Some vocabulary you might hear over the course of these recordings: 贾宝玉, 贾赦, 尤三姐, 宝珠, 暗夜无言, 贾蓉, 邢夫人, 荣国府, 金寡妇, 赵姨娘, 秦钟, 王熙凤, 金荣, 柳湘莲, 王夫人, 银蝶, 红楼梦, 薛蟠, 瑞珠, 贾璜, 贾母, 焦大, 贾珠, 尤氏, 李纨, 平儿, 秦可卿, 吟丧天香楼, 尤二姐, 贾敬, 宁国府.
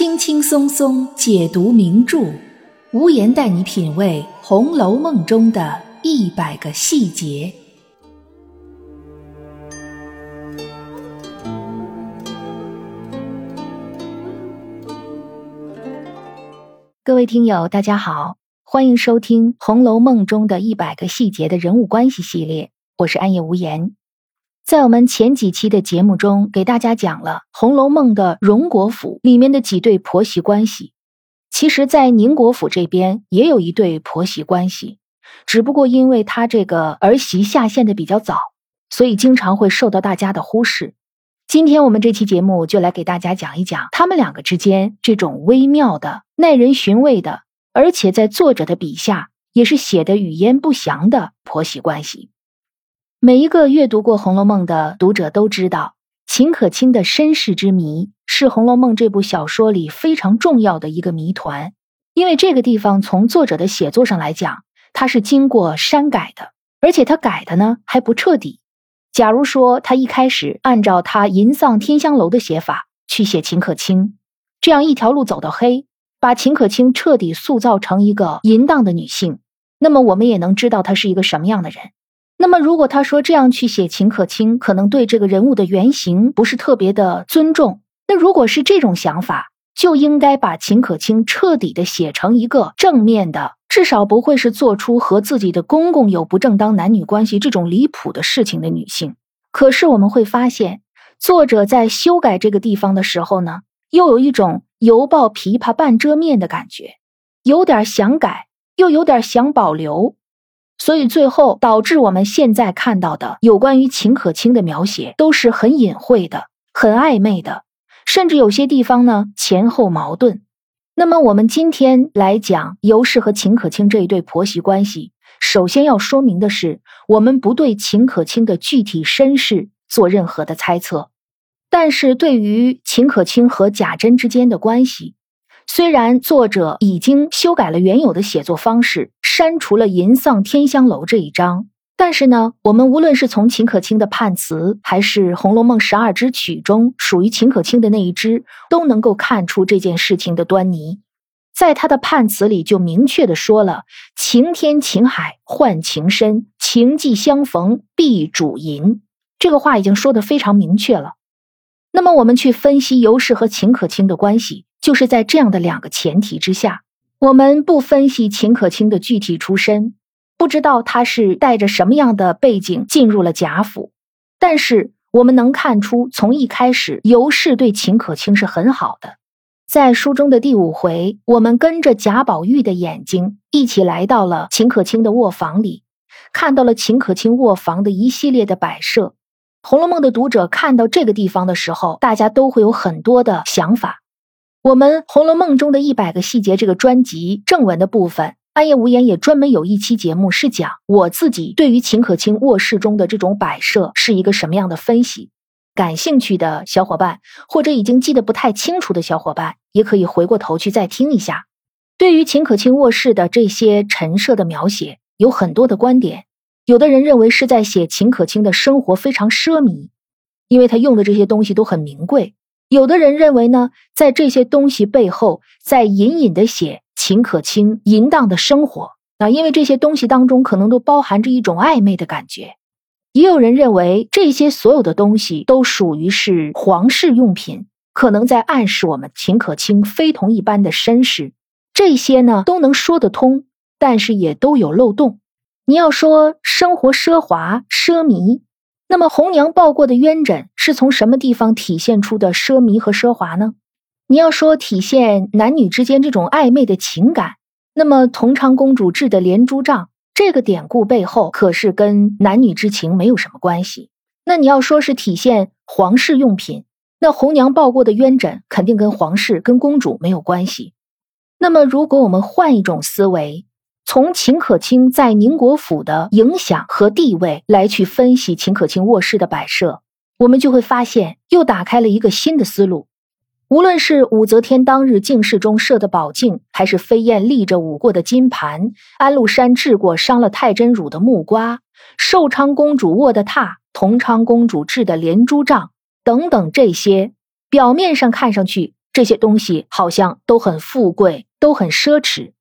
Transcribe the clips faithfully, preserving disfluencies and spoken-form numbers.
轻轻松松解读名著，无言带你品味《红楼梦》中的一百个细节。各位听友，大家好，欢迎收听《红楼梦》中的一百个细节的人物关系系列，我是暗夜无言。在我们前几期的节目中，给大家讲了《红楼梦》的荣国府里面的几对婆媳关系。其实在宁国府这边也有一对婆媳关系，只不过因为他这个儿媳下线的比较早，所以经常会受到大家的忽视。今天我们这期节目就来给大家讲一讲他们两个之间这种微妙的、耐人寻味的，而且在作者的笔下也是写得语焉不详的婆媳关系。每一个阅读过《红楼梦》的读者都知道，秦可卿的身世之谜是《红楼梦》这部小说里非常重要的一个谜团，因为这个地方从作者的写作上来讲，它是经过删改的，而且它改的呢还不彻底。假如说他一开始按照他吟丧天香楼的写法去写秦可卿，这样一条路走到黑，把秦可卿彻底塑造成一个淫荡的女性，那么我们也能知道她是一个什么样的人。那么如果他说这样去写秦可卿可能对这个人物的原型不是特别的尊重，那如果是这种想法，就应该把秦可卿彻底的写成一个正面的，至少不会是做出和自己的公公有不正当男女关系这种离谱的事情的女性。可是我们会发现，作者在修改这个地方的时候呢，又有一种犹抱琵琶半遮面的感觉，有点想改又有点想保留，所以最后导致我们现在看到的有关于秦可卿的描写都是很隐晦的，很暧昧的，甚至有些地方呢前后矛盾。那么我们今天来讲尤氏和秦可卿这一对婆媳关系，首先要说明的是，我们不对秦可卿的具体身世做任何的猜测，但是对于秦可卿和贾珍之间的关系，虽然作者已经修改了原有的写作方式，删除了吟丧天香楼这一章，但是呢，我们无论是从秦可卿的判词，还是《红楼梦十二支曲》中属于秦可卿的那一支，都能够看出这件事情的端倪。在他的判词里就明确的说了，情天情海换情身，情既相逢必主淫，这个话已经说得非常明确了。那么我们去分析尤氏和秦可卿的关系，就是在这样的两个前提之下，我们不分析秦可卿的具体出身，不知道她是带着什么样的背景进入了贾府，但是我们能看出，从一开始尤氏对秦可卿是很好的。在书中的第五回，我们跟着贾宝玉的眼睛一起来到了秦可卿的卧房里，看到了秦可卿卧房的一系列的摆设。《红楼梦》的读者看到这个地方的时候，大家都会有很多的想法。我们《红楼梦中的一百个细节》这个专辑正文的部分，暗夜无言也专门有一期节目是讲我自己对于秦可卿卧室中的这种摆设是一个什么样的分析。感兴趣的小伙伴，或者已经记得不太清楚的小伙伴，也可以回过头去再听一下。对于秦可卿卧室的这些陈设的描写，有很多的观点。有的人认为是在写秦可卿的生活非常奢靡，因为他用的这些东西都很名贵。有的人认为呢，在这些东西背后，在隐隐的写秦可卿淫荡的生活，啊，因为这些东西当中可能都包含着一种暧昧的感觉。也有人认为这些所有的东西都属于是皇室用品，可能在暗示我们秦可卿非同一般的身世。这些呢都能说得通，但是也都有漏洞。你要说生活奢华奢靡，那么红娘抱过的冤枕是从什么地方体现出的奢靡和奢华呢？你要说体现男女之间这种暧昧的情感，那么同昌公主制的连珠帐这个典故背后可是跟男女之情没有什么关系。那你要说是体现皇室用品，那红娘抱过的冤枕肯定跟皇室跟公主没有关系。那么如果我们换一种思维，从秦可卿在宁国府的影响和地位来去分析秦可卿卧室的摆设，我们就会发现又打开了一个新的思路。无论是武则天当日进士中设的宝镜，还是飞燕立着舞过的金盘，安禄山治过伤了太真乳的木瓜，寿昌公主握的榻，同昌公主制的连珠帐等等，这些表面上看上去这些东西好像都很富贵，都很奢侈，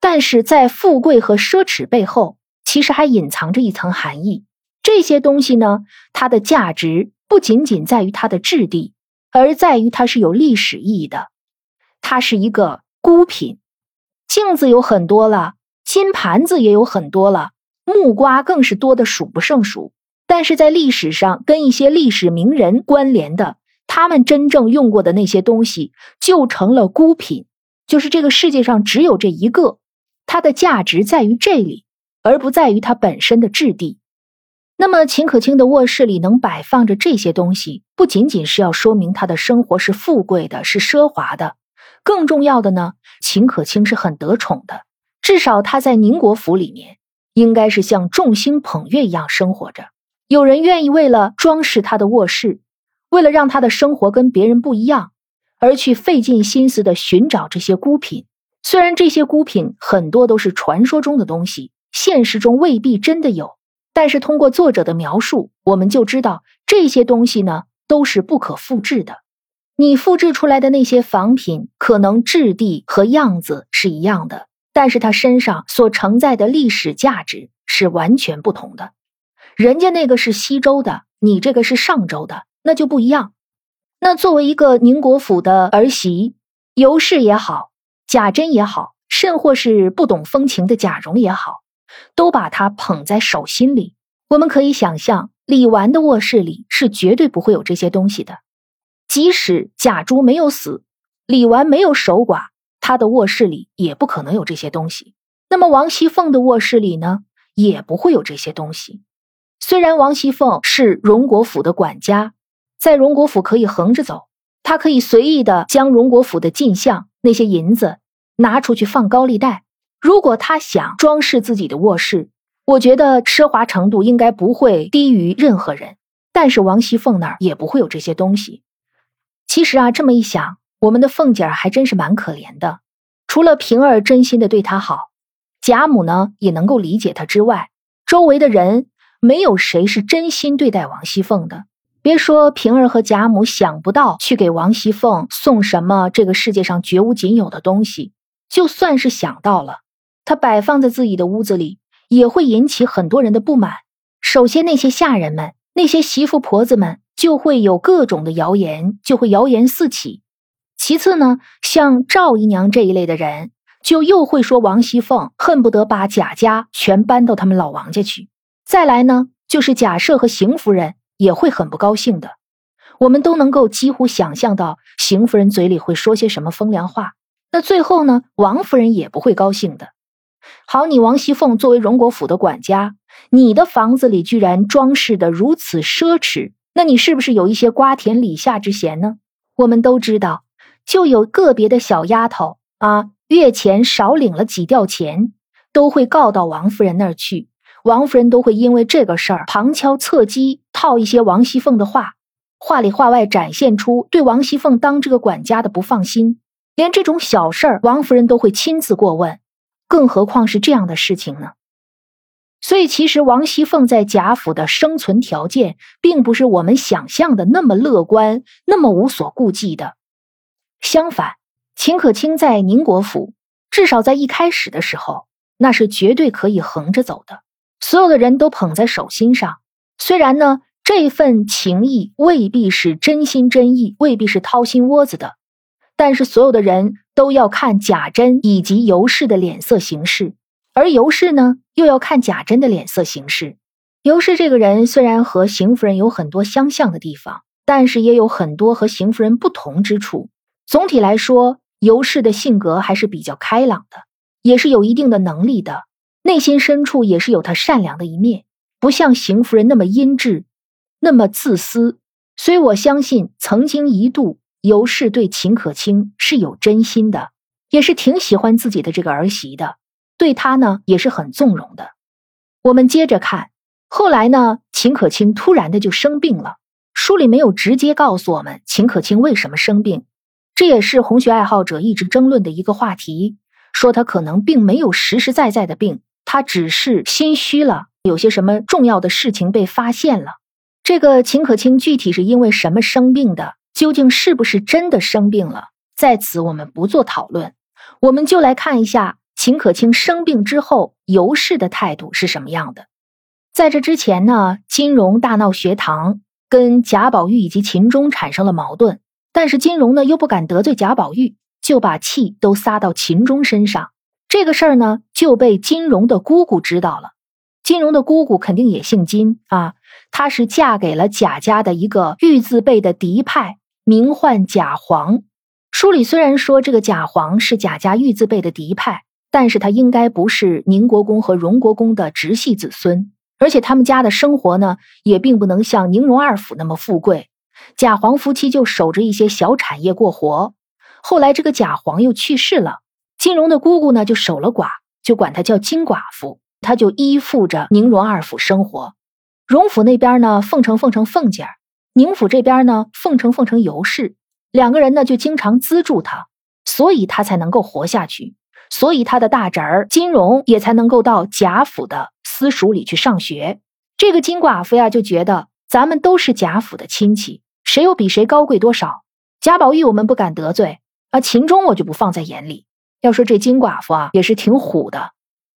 但是在富贵和奢侈背后，其实还隐藏着一层含义。这些东西呢，它的价值不仅仅在于它的质地，而在于它是有历史意义的，它是一个孤品。镜子有很多了，金盘子也有很多了，木瓜更是多得数不胜数，但是在历史上跟一些历史名人关联的，他们真正用过的那些东西就成了孤品，就是这个世界上只有这一个，它的价值在于这里，而不在于它本身的质地。那么秦可卿的卧室里能摆放着这些东西，不仅仅是要说明她的生活是富贵的，是奢华的，更重要的呢，秦可卿是很得宠的，至少她在宁国府里面应该是像众星捧月一样生活着。有人愿意为了装饰她的卧室，为了让她的生活跟别人不一样，而去费尽心思地寻找这些孤品。虽然这些孤品很多都是传说中的东西，现实中未必真的有，但是通过作者的描述，我们就知道这些东西呢都是不可复制的。你复制出来的那些仿品，可能质地和样子是一样的，但是它身上所承载的历史价值是完全不同的。人家那个是西周的，你这个是上周的，那就不一样。那作为一个宁国府的儿媳，尤氏也好，贾珍也好，甚或是不懂风情的贾蓉也好，都把它捧在手心里。我们可以想象，李纨的卧室里是绝对不会有这些东西的。即使贾珠没有死，李纨没有守寡，她的卧室里也不可能有这些东西。那么王熙凤的卧室里呢，也不会有这些东西。虽然王熙凤是荣国府的管家，在荣国府可以横着走，她可以随意的将荣国府的进项那些银子拿出去放高利贷。如果她想装饰自己的卧室，我觉得奢华程度应该不会低于任何人，但是王熙凤那儿也不会有这些东西。其实啊，这么一想，我们的凤姐儿还真是蛮可怜的。除了平儿真心的对她好，贾母呢也能够理解她之外，周围的人没有谁是真心对待王熙凤的。别说平儿和贾母想不到去给王熙凤送什么这个世界上绝无仅有的东西，就算是想到了，她摆放在自己的屋子里也会引起很多人的不满。首先那些下人们，那些媳妇婆子们就会有各种的谣言，就会谣言四起。其次呢，像赵姨娘这一类的人就又会说王熙凤恨不得把贾家全搬到他们老王家去。再来呢，就是贾赦和邢夫人也会很不高兴的。我们都能够几乎想象到邢夫人嘴里会说些什么风凉话。那最后呢，王夫人也不会高兴的。好，你王熙凤作为荣国府的管家，你的房子里居然装饰得如此奢侈，那你是不是有一些瓜田李下之嫌呢？我们都知道，就有个别的小丫头啊，月前少领了几吊钱，都会告到王夫人那儿去，王夫人都会因为这个事儿旁敲侧击套一些王熙凤的话，话里话外展现出对王熙凤当这个管家的不放心。连这种小事儿，王夫人都会亲自过问，更何况是这样的事情呢？所以其实王熙凤在贾府的生存条件并不是我们想象的那么乐观，那么无所顾忌的。相反，秦可卿在宁国府，至少在一开始的时候，那是绝对可以横着走的，所有的人都捧在手心上。虽然呢，这份情谊未必是真心真意，未必是掏心窝子的，但是所有的人都要看贾珍以及尤氏的脸色行事，而尤氏呢又要看贾珍的脸色行事。尤氏这个人虽然和邢夫人有很多相像的地方，但是也有很多和邢夫人不同之处。总体来说，尤氏的性格还是比较开朗的，也是有一定的能力的，内心深处也是有她善良的一面，不像邢夫人那么阴鸷，那么自私。所以我相信曾经一度尤氏对秦可卿是有真心的，也是挺喜欢自己的这个儿媳的，对他呢也是很纵容的。我们接着看，后来呢，秦可卿突然的就生病了。书里没有直接告诉我们秦可卿为什么生病，这也是红学爱好者一直争论的一个话题，说他可能并没有实实在在的病，他只是心虚了，有些什么重要的事情被发现了。这个秦可卿具体是因为什么生病的，究竟是不是真的生病了，在此我们不做讨论，我们就来看一下秦可卿生病之后尤氏的态度是什么样的。在这之前呢，金荣大闹学堂，跟贾宝玉以及秦钟产生了矛盾，但是金荣呢又不敢得罪贾宝玉，就把气都撒到秦钟身上。这个事儿呢就被金荣的姑姑知道了。金荣的姑姑肯定也姓金啊，她是嫁给了贾家的一个玉字辈的嫡派，名唤贾璜。书里虽然说这个贾璜是贾家玉字辈的嫡派，但是他应该不是宁国公和荣国公的直系子孙，而且他们家的生活呢也并不能像宁荣二府那么富贵。贾璜夫妻就守着一些小产业过活，后来这个贾璜又去世了，金荣的姑姑呢就守了寡，就管他叫金寡妇，他就依附着宁荣二府生活。荣府那边呢奉承奉承凤姐儿，宁府这边呢奉承奉承尤氏，两个人呢就经常资助他，所以他才能够活下去，所以他的大侄儿金荣也才能够到贾府的私塾里去上学。这个金寡妇呀就觉得咱们都是贾府的亲戚，谁又比谁高贵多少？贾宝玉我们不敢得罪，而秦钟我就不放在眼里。要说这金寡妇啊，也是挺虎的。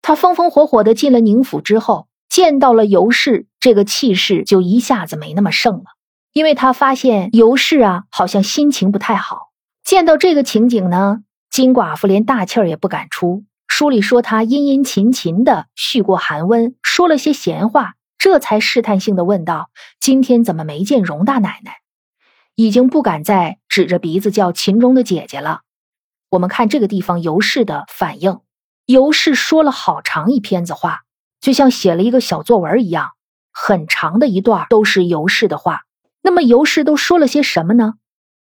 她风风火火的进了宁府之后，见到了尤氏，这个气势就一下子没那么盛了。因为她发现尤氏啊，好像心情不太好。见到这个情景呢，金寡妇连大气儿也不敢出。书里说她殷殷勤勤的续过寒温，说了些闲话，这才试探性的问道：“今天怎么没见荣大奶奶？”已经不敢再指着鼻子叫秦钟的姐姐了。我们看这个地方尤氏的反应，尤氏说了好长一篇子话，就像写了一个小作文一样，很长的一段都是尤氏的话。那么尤氏都说了些什么呢？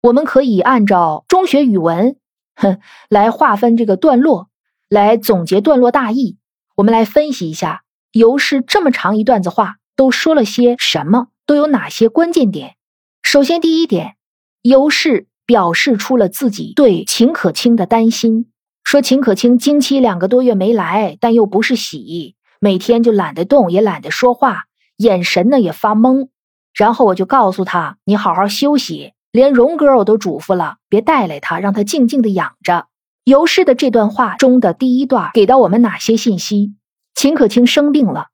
我们可以按照中学语文哼来划分这个段落，来总结段落大意。我们来分析一下尤氏这么长一段子话都说了些什么，都有哪些关键点。首先第一点，尤氏表示出了自己对秦可卿的担心，说秦可卿经期两个多月没来，但又不是喜，每天就懒得动也懒得说话，眼神呢也发懵。然后我就告诉他，你好好休息，连荣哥我都嘱咐了，别带来他，让他静静的养着。尤氏的这段话中的第一段给到我们哪些信息？秦可卿生病了，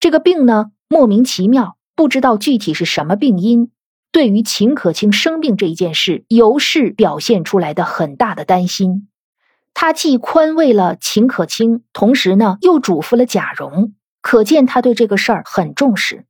这个病呢莫名其妙，不知道具体是什么病因。对于秦可卿生病这一件事，尤氏表现出来的很大的担心。他既宽慰了秦可卿，同时呢又嘱咐了贾蓉，可见他对这个事儿很重视。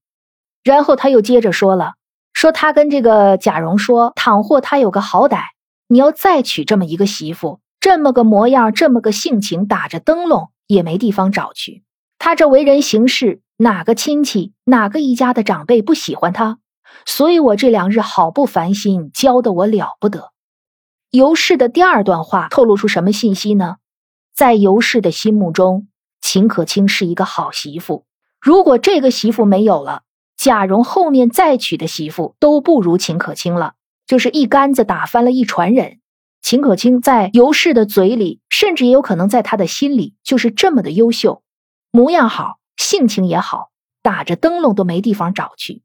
然后他又接着说了，说他跟这个贾蓉说，倘或他有个好歹，你要再娶这么一个媳妇，这么个模样，这么个性情，打着灯笼也没地方找去。他这为人行事，哪个亲戚哪个一家的长辈不喜欢他？所以我这两日好不烦心，教得我了不得。尤氏的第二段话透露出什么信息呢？在尤氏的心目中，秦可卿是一个好媳妇，如果这个媳妇没有了，贾蓉后面再娶的媳妇都不如秦可卿了，就是一竿子打翻了一船人。秦可卿在尤氏的嘴里，甚至也有可能在他的心里，就是这么的优秀，模样好，性情也好，打着灯笼都没地方找去，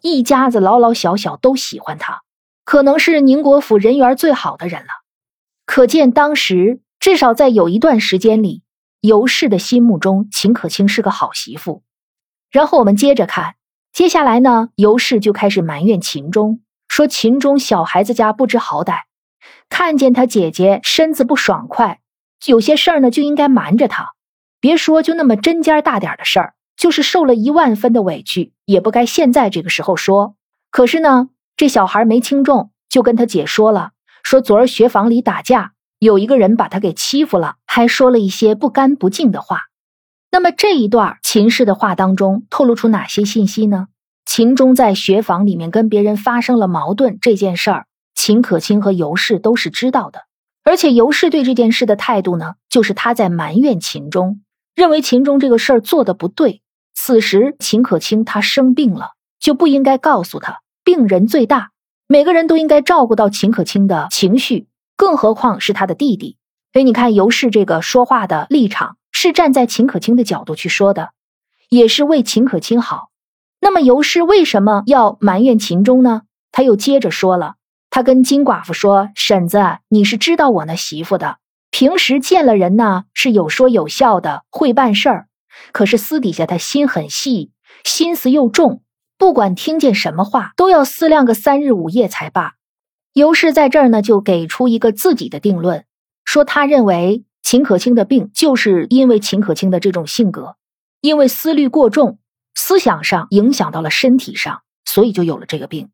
一家子老老小小都喜欢他，可能是宁国府人缘最好的人了。可见当时至少在有一段时间里，尤氏的心目中秦可卿是个好媳妇。然后我们接着看，接下来呢尤氏就开始埋怨秦钟，说秦钟小孩子家不知好歹，看见他姐姐身子不爽快，有些事儿呢就应该瞒着他，别说就那么针尖大点的事儿，就是受了一万分的委屈，也不该现在这个时候说。可是呢，这小孩没轻重，就跟他姐说了，说昨儿学房里打架，有一个人把他给欺负了，还说了一些不干不净的话。那么这一段秦氏的话当中透露出哪些信息呢？秦钟在学房里面跟别人发生了矛盾这件事儿，秦可卿和尤氏都是知道的，而且尤氏对这件事的态度呢，就是他在埋怨秦钟，认为秦钟这个事儿做得不对。此时秦可卿她生病了，就不应该告诉她，病人最大，每个人都应该照顾到秦可卿的情绪，更何况是她的弟弟。所以你看尤氏这个说话的立场是站在秦可卿的角度去说的，也是为秦可卿好。那么尤氏为什么要埋怨秦钟呢？她又接着说了，他跟金寡妇说，婶子，你是知道我那媳妇的，平时见了人呢，是有说有笑的，会办事儿。可是私底下他心很细，心思又重，不管听见什么话，都要思量个三日五夜才罢。尤氏在这儿呢，就给出一个自己的定论，说他认为秦可卿的病就是因为秦可卿的这种性格，因为思虑过重，思想上影响到了身体上，所以就有了这个病。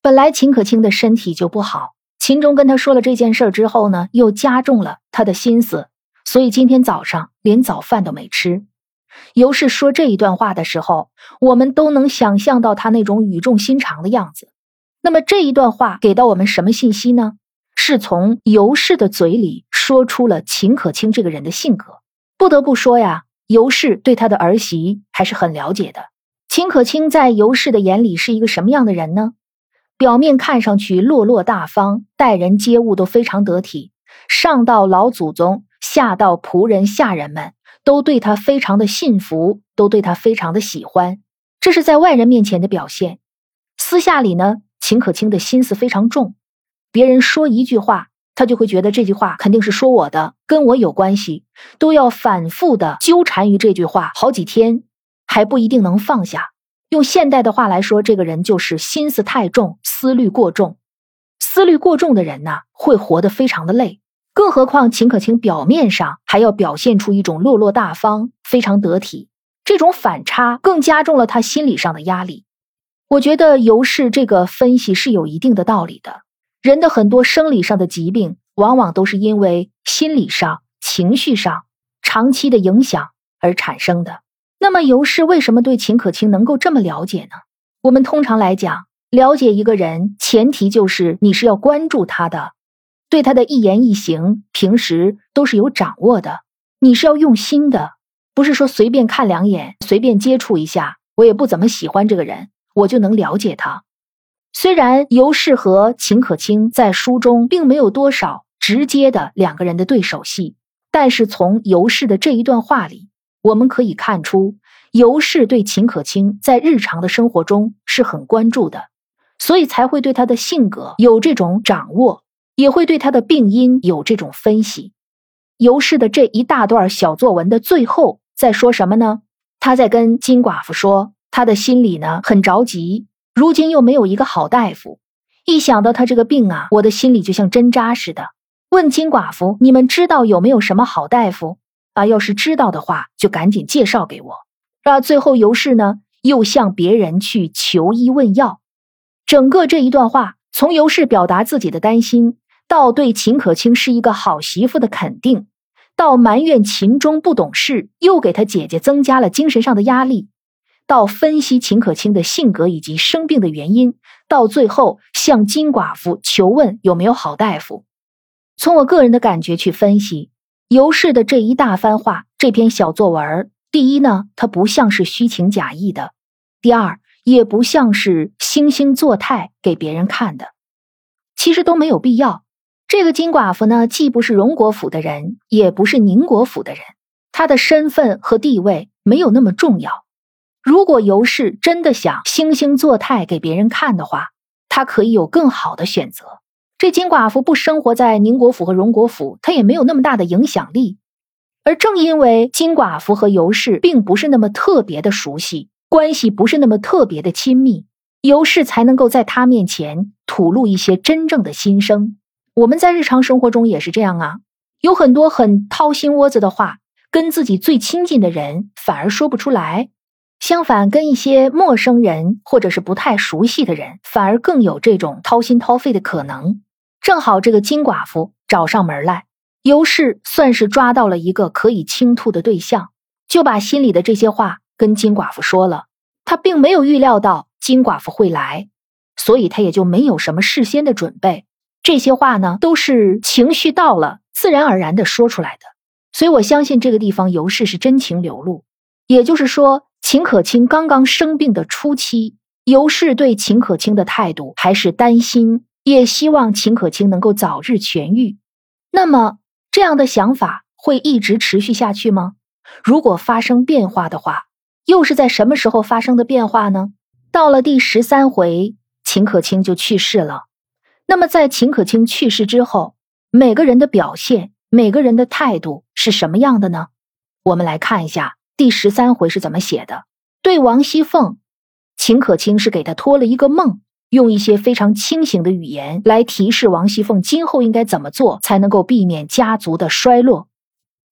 本来秦可卿的身体就不好，秦钟跟他说了这件事之后呢，又加重了他的心思，所以今天早上连早饭都没吃。尤氏说这一段话的时候，我们都能想象到他那种语重心长的样子。那么这一段话给到我们什么信息呢？是从尤氏的嘴里说出了秦可卿这个人的性格。不得不说呀，尤氏对他的儿媳还是很了解的。秦可卿在尤氏的眼里是一个什么样的人呢？表面看上去落落大方，待人接物都非常得体，上到老祖宗，下到仆人下人们，都对他非常的信服，都对他非常的喜欢。这是在外人面前的表现。私下里呢，秦可卿的心思非常重，别人说一句话，他就会觉得这句话肯定是说我的，跟我有关系，都要反复的纠缠于这句话好几天，还不一定能放下。用现代的话来说，这个人就是心思太重，思虑过重。思虑过重的人呢，会活得非常的累。更何况秦可卿表面上还要表现出一种落落大方，非常得体，这种反差更加重了他心理上的压力。我觉得尤氏这个分析是有一定的道理的。人的很多生理上的疾病，往往都是因为心理上、情绪上长期的影响而产生的。那么尤氏为什么对秦可卿能够这么了解呢？我们通常来讲，了解一个人，前提就是你是要关注他的，对他的一言一行，平时都是有掌握的，你是要用心的，不是说随便看两眼，随便接触一下，我也不怎么喜欢这个人，我就能了解他。虽然尤氏和秦可卿在书中并没有多少直接的两个人的对手戏，但是从尤氏的这一段话里，我们可以看出，尤氏对秦可卿在日常的生活中是很关注的，所以才会对她的性格有这种掌握，也会对她的病因有这种分析。尤氏的这一大段小作文的最后在说什么呢？她在跟金寡妇说，她的心里呢很着急，如今又没有一个好大夫，一想到她这个病啊，我的心里就像针扎似的。问金寡妇，你们知道有没有什么好大夫？啊，要是知道的话，就赶紧介绍给我。啊，最后尤氏呢，又向别人去求医问药。整个这一段话，从尤氏表达自己的担心，到对秦可卿是一个好媳妇的肯定，到埋怨秦钟不懂事，又给他姐姐增加了精神上的压力，到分析秦可卿的性格以及生病的原因，到最后向金寡妇求问有没有好大夫。从我个人的感觉去分析，尤氏的这一大番话，这篇小作文，第一呢，它不像是虚情假意的；第二，也不像是惺惺作态给别人看的，其实都没有必要。这个金寡妇呢，既不是荣国府的人，也不是宁国府的人，她的身份和地位没有那么重要。如果尤氏真的想惺惺作态给别人看的话，她可以有更好的选择。这金寡妇不生活在宁国府和荣国府，她也没有那么大的影响力。而正因为金寡妇和尤氏并不是那么特别的熟悉，关系不是那么特别的亲密，尤氏才能够在她面前吐露一些真正的心声。我们在日常生活中也是这样啊，有很多很掏心窝子的话，跟自己最亲近的人反而说不出来，相反跟一些陌生人或者是不太熟悉的人，反而更有这种掏心掏肺的可能。正好这个金寡妇找上门来，尤氏算是抓到了一个可以倾吐的对象，就把心里的这些话跟金寡妇说了。她并没有预料到金寡妇会来，所以她也就没有什么事先的准备，这些话呢都是情绪到了自然而然的说出来的。所以我相信这个地方尤氏是真情流露，也就是说秦可卿刚刚生病的初期，尤氏对秦可卿的态度还是担心，也希望秦可卿能够早日痊愈。那么这样的想法会一直持续下去吗？如果发生变化的话，又是在什么时候发生的变化呢？到了第十三回，秦可卿就去世了。那么在秦可卿去世之后，每个人的表现，每个人的态度是什么样的呢？我们来看一下第十三回是怎么写的。对王熙凤，秦可卿是给她托了一个梦，用一些非常清醒的语言来提示王熙凤今后应该怎么做才能够避免家族的衰落。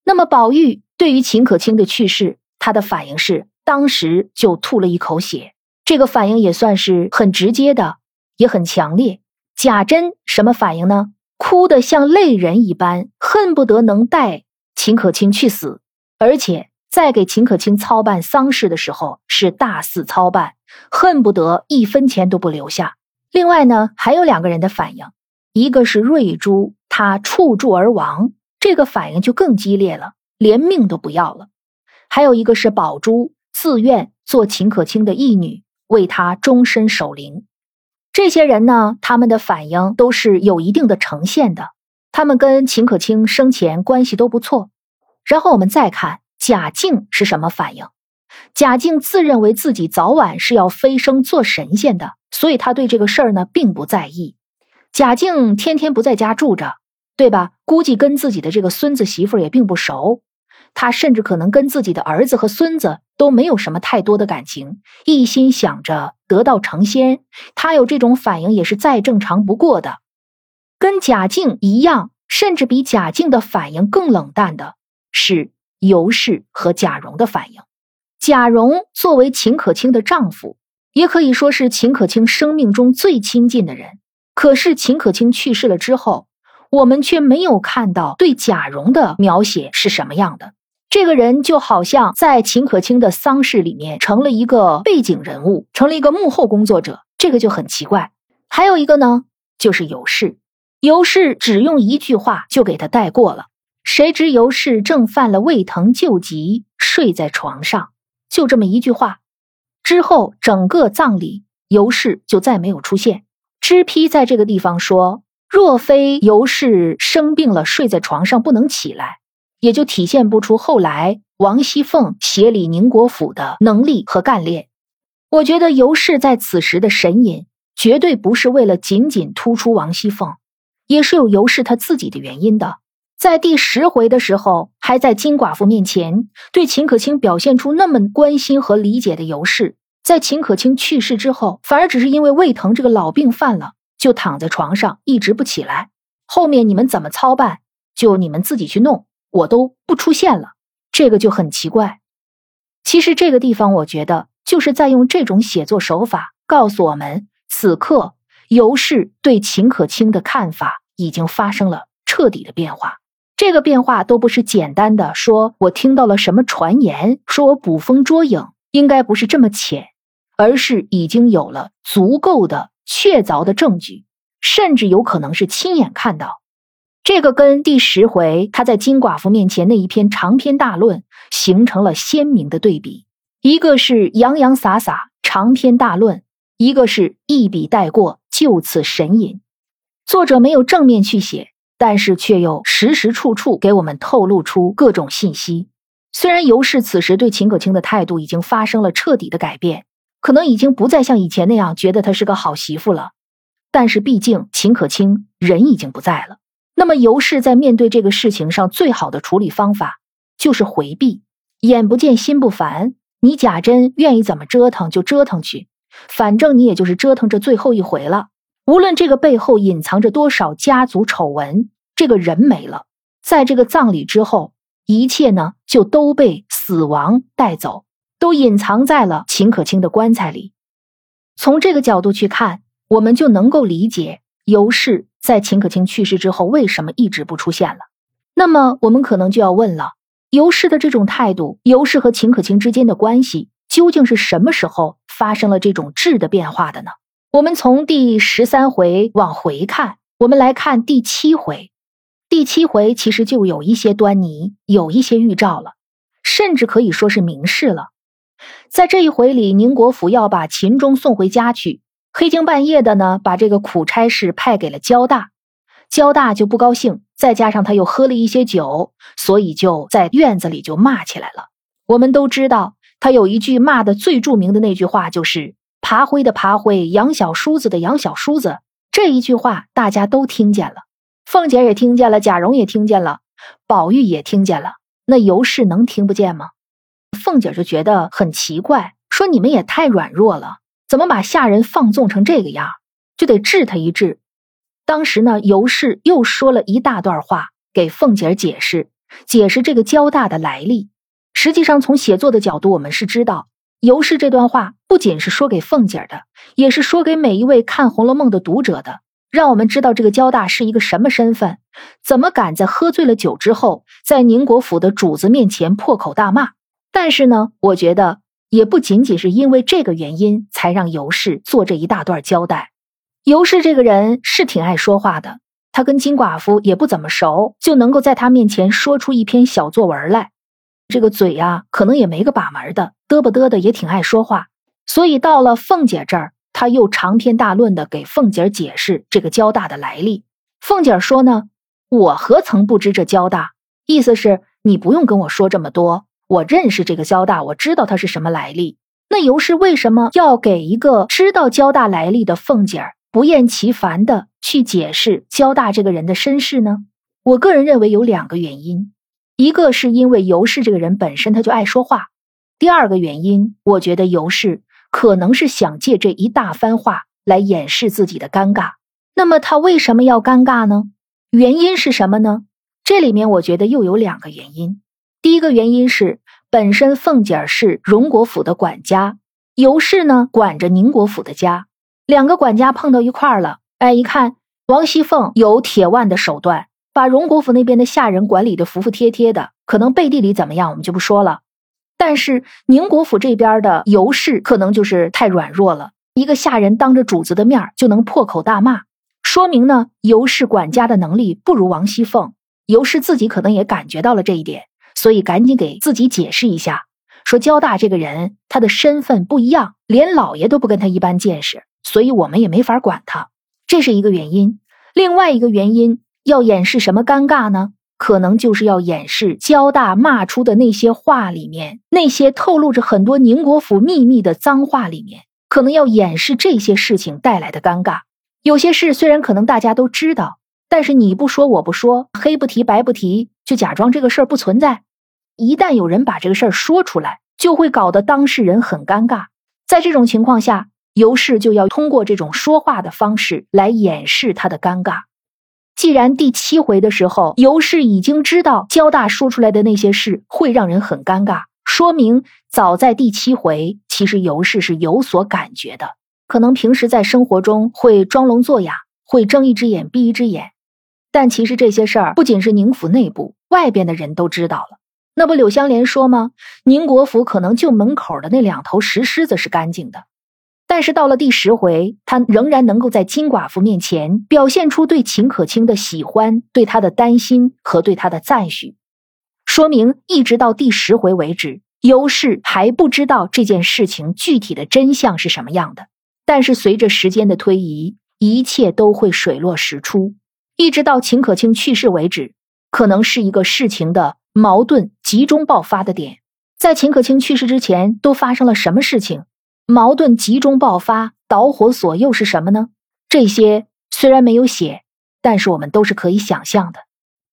那么宝玉对于秦可卿的去世，他的反应是当时就吐了一口血，这个反应也算是很直接的，也很强烈。贾珍什么反应呢？哭得像泪人一般，恨不得能带秦可卿去死，而且在给秦可卿操办丧事的时候是大肆操办，恨不得一分钱都不留下。另外呢，还有两个人的反应，一个是瑞珠，他触柱而亡，这个反应就更激烈了，连命都不要了。还有一个是宝珠，自愿做秦可卿的义女，为她终身守灵。这些人呢，他们的反应都是有一定的呈现的，他们跟秦可卿生前关系都不错。然后我们再看贾敬是什么反应。贾敬自认为自己早晚是要飞升做神仙的，所以他对这个事儿呢并不在意。贾敬天天不在家住着，对吧？估计跟自己的这个孙子媳妇也并不熟，他甚至可能跟自己的儿子和孙子都没有什么太多的感情，一心想着得道成仙，他有这种反应也是再正常不过的。跟贾敬一样，甚至比贾敬的反应更冷淡的是尤氏和贾蓉的反应。贾蓉作为秦可卿的丈夫，也可以说是秦可卿生命中最亲近的人，可是秦可卿去世了之后，我们却没有看到对贾蓉的描写是什么样的。这个人就好像在秦可卿的丧事里面成了一个背景人物，成了一个幕后工作者，这个就很奇怪。还有一个呢，就是尤氏。尤氏只用一句话就给他带过了，谁知尤氏正犯了胃疼旧疾，睡在床上，就这么一句话。之后整个葬礼，尤氏就再没有出现。脂批在这个地方说，若非尤氏生病了睡在床上不能起来，也就体现不出后来王熙凤协理宁国府的能力和干练。我觉得尤氏在此时的神隐绝对不是为了仅仅突出王熙凤，也是有尤氏她自己的原因的。在第十回的时候，还在金寡妇面前对秦可卿表现出那么关心和理解的尤氏，在秦可卿去世之后，反而只是因为胃疼这个老病犯了，就躺在床上一直不起来，后面你们怎么操办就你们自己去弄，我都不出现了，这个就很奇怪。其实这个地方我觉得就是在用这种写作手法告诉我们，此刻尤氏对秦可卿的看法已经发生了彻底的变化。这个变化都不是简单的说我听到了什么传言，说我捕风捉影，应该不是这么浅，而是已经有了足够的确凿的证据，甚至有可能是亲眼看到。这个跟第十回他在金寡妇面前那一篇长篇大论形成了鲜明的对比，一个是洋洋洒洒长篇大论，一个是一笔带过就此神隐。作者没有正面去写，但是却又时时处处给我们透露出各种信息。虽然尤氏此时对秦可卿的态度已经发生了彻底的改变，可能已经不再像以前那样觉得她是个好媳妇了，但是毕竟秦可卿人已经不在了。那么尤氏在面对这个事情上最好的处理方法就是回避，眼不见心不烦，你贾珍愿意怎么折腾就折腾去，反正你也就是折腾这最后一回了。无论这个背后隐藏着多少家族丑闻，这个人没了，在这个葬礼之后，一切呢就都被死亡带走，都隐藏在了秦可卿的棺材里。从这个角度去看，我们就能够理解尤氏在秦可卿去世之后为什么一直不出现了。那么我们可能就要问了，尤氏的这种态度，尤氏和秦可卿之间的关系究竟是什么时候发生了这种质的变化的呢？我们从第十三回往回看，我们来看第七回。第七回其实就有一些端倪，有一些预兆了，甚至可以说是明示了。在这一回里，宁国府要把秦钟送回家去，黑天半夜的呢把这个苦差事派给了焦大，焦大就不高兴，再加上他又喝了一些酒，所以就在院子里就骂起来了。我们都知道他有一句骂的最著名的那句话，就是爬灰的爬灰，养小叔子的养小叔子，这一句话大家都听见了，凤姐也听见了，贾蓉也听见了，宝玉也听见了，那尤氏能听不见吗？凤姐就觉得很奇怪，说你们也太软弱了，怎么把下人放纵成这个样，就得治他一治。当时呢，尤氏又说了一大段话给凤姐解释解释这个交大的来历。实际上从写作的角度我们是知道，尤氏这段话不仅是说给凤姐的，也是说给每一位看《红楼梦》的读者的，让我们知道这个交大是一个什么身份，怎么敢在喝醉了酒之后在宁国府的主子面前破口大骂。但是呢，我觉得也不仅仅是因为这个原因才让尤氏做这一大段交代。尤氏这个人是挺爱说话的，他跟金寡妇也不怎么熟，就能够在他面前说出一篇小作文来。这个嘴啊，可能也没个把门的，嘚吧嘚的也挺爱说话，所以到了凤姐这儿，她又长篇大论的给凤姐解释这个交大的来历。凤姐说呢，我何曾不知这交大，意思是你不用跟我说这么多，我认识这个交大，我知道它是什么来历。那尤氏为什么要给一个知道交大来历的凤姐不厌其烦的去解释交大这个人的身世呢？我个人认为有两个原因，一个是因为尤氏这个人本身他就爱说话，第二个原因，我觉得尤氏可能是想借这一大番话来掩饰自己的尴尬。那么他为什么要尴尬呢？原因是什么呢？这里面我觉得又有两个原因。第一个原因是本身凤姐是荣国府的管家，尤氏呢管着宁国府的家，两个管家碰到一块儿了，哎，一看王熙凤有铁腕的手段，把荣国府那边的下人管理的服服帖帖的，可能背地里怎么样我们就不说了，但是宁国府这边的尤氏可能就是太软弱了，一个下人当着主子的面就能破口大骂，说明呢尤氏管家的能力不如王熙凤，尤氏自己可能也感觉到了这一点，所以赶紧给自己解释一下，说交大这个人他的身份不一样，连老爷都不跟他一般见识，所以我们也没法管他，这是一个原因。另外一个原因，要掩饰什么尴尬呢？可能就是要掩饰交大骂出的那些话里面，那些透露着很多宁国府秘密的脏话里面，可能要掩饰这些事情带来的尴尬。有些事虽然可能大家都知道，但是你不说我不说，黑不提白不提，就假装这个事儿不存在。一旦有人把这个事儿说出来，就会搞得当事人很尴尬。在这种情况下，尤氏就要通过这种说话的方式来掩饰他的尴尬。既然第七回的时候，尤氏已经知道交大说出来的那些事会让人很尴尬，说明早在第七回，其实尤氏是有所感觉的。可能平时在生活中会装聋作哑，会睁一只眼闭一只眼，但其实这些事儿不仅是宁府内部，外边的人都知道了。那不柳湘莲说吗？宁国府可能就门口的那两头石狮子是干净的。但是到了第十回，他仍然能够在金寡妇面前表现出对秦可卿的喜欢，对她的担心和对她的赞许，说明一直到第十回为止，尤氏还不知道这件事情具体的真相是什么样的。但是随着时间的推移，一切都会水落石出，一直到秦可卿去世为止，可能是一个事情的矛盾集中爆发的点。在秦可卿去世之前都发生了什么事情？矛盾集中爆发，导火索又是什么呢？这些虽然没有写，但是我们都是可以想象的。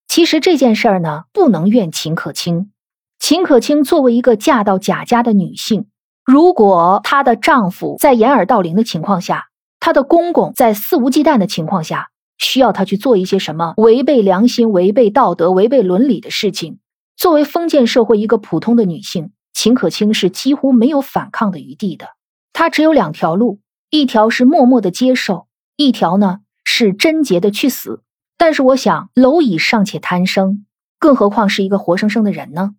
其实这件事儿呢，不能怨秦可卿。秦可卿作为一个嫁到贾家的女性，如果她的丈夫在掩耳盗铃的情况下，她的公公在肆无忌惮的情况下，需要她去做一些什么违背良心、违背道德、违背伦理的事情，作为封建社会一个普通的女性，秦可卿是几乎没有反抗的余地的。他只有两条路，一条是默默的接受，一条呢是贞洁的去死。但是我想蝼蚁尚且贪生，更何况是一个活生生的人呢？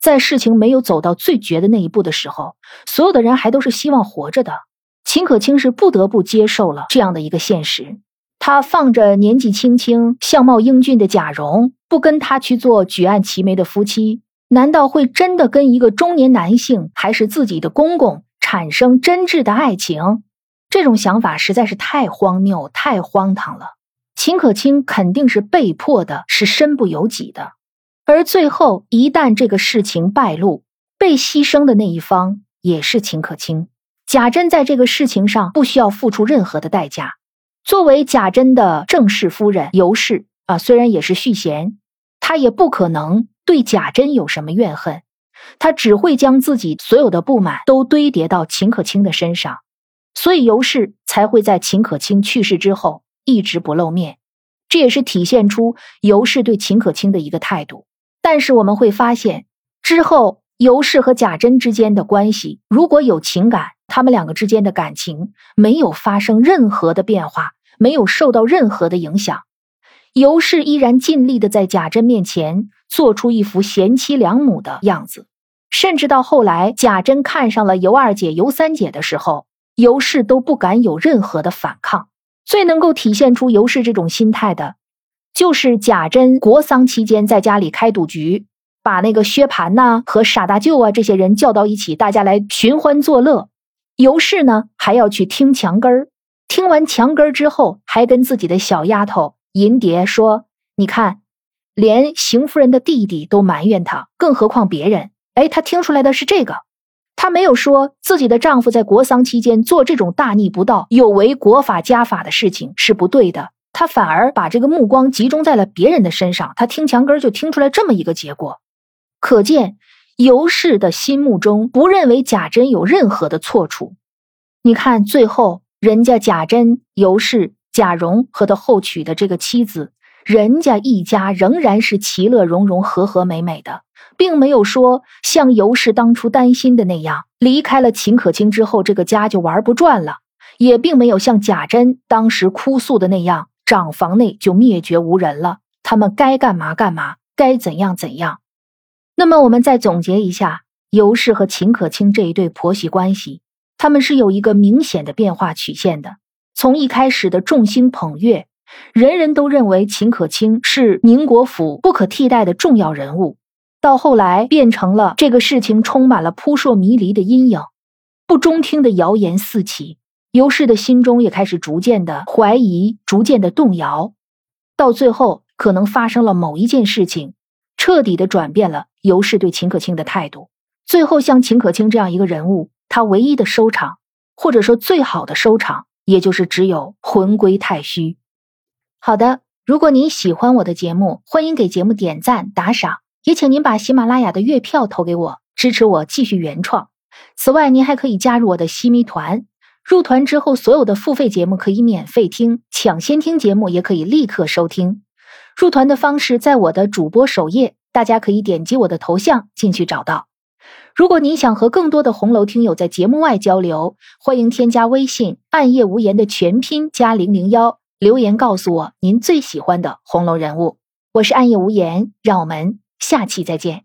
在事情没有走到最绝的那一步的时候，所有的人还都是希望活着的。秦可卿是不得不接受了这样的一个现实。他放着年纪轻轻相貌英俊的贾蓉不跟他去做举案齐眉的夫妻，难道会真的跟一个中年男性还是自己的公公产生真挚的爱情？这种想法实在是太荒谬太荒唐了。秦可卿肯定是被迫的，是身不由己的。而最后一旦这个事情败露，被牺牲的那一方也是秦可卿。贾珍在这个事情上不需要付出任何的代价，作为贾珍的正室夫人尤氏啊，虽然也是续弦，她也不可能对贾珍有什么怨恨，她只会将自己所有的不满都堆叠到秦可卿的身上，所以尤氏才会在秦可卿去世之后一直不露面，这也是体现出尤氏对秦可卿的一个态度。但是我们会发现，之后尤氏和贾珍之间的关系如果有情感，他们两个之间的感情没有发生任何的变化，没有受到任何的影响。尤氏依然尽力的在贾珍面前做出一副贤妻良母的样子，甚至到后来贾珍看上了尤二姐尤三姐的时候，尤氏都不敢有任何的反抗。最能够体现出尤氏这种心态的，就是贾珍国丧期间在家里开赌局，把那个薛蟠呐、啊、和傻大舅啊这些人叫到一起，大家来寻欢作乐。尤氏呢还要去听墙根儿，听完墙根儿之后还跟自己的小丫头银蝶说，你看连邢夫人的弟弟都埋怨她，更何况别人。哎，她听出来的是这个，她没有说自己的丈夫在国丧期间做这种大逆不道有违国法家法的事情是不对的，她反而把这个目光集中在了别人的身上，她听墙根儿就听出来这么一个结果。可见尤氏的心目中不认为贾珍有任何的错处。你看最后人家贾珍、尤氏、贾蓉和他后娶的这个妻子，人家一家仍然是其乐融融和和美美的，并没有说像尤氏当初担心的那样，离开了秦可卿之后这个家就玩不转了，也并没有像贾珍当时哭诉的那样，长房内就灭绝无人了，他们该干嘛干嘛，该怎样怎样。那么我们再总结一下尤氏和秦可卿这一对婆媳关系，他们是有一个明显的变化曲线的。从一开始的众星捧月，人人都认为秦可卿是宁国府不可替代的重要人物，到后来变成了这个事情充满了扑朔迷离的阴影，不中听的谣言四起，尤氏的心中也开始逐渐的怀疑，逐渐的动摇，到最后可能发生了某一件事情，彻底的转变了尤氏对秦可卿的态度。最后像秦可卿这样一个人物，他唯一的收场，或者说最好的收场，也就是只有魂归太虚。好的，如果您喜欢我的节目，欢迎给节目点赞打赏，也请您把喜马拉雅的月票投给我，支持我继续原创。此外您还可以加入我的西迷团，入团之后所有的付费节目可以免费听，抢先听节目也可以立刻收听。入团的方式在我的主播首页，大家可以点击我的头像进去找到。如果您想和更多的红楼听友在节目外交流，欢迎添加微信暗夜无言的全拼加零零一，留言告诉我您最喜欢的红楼人物。我是暗夜无言，让我们下期再见。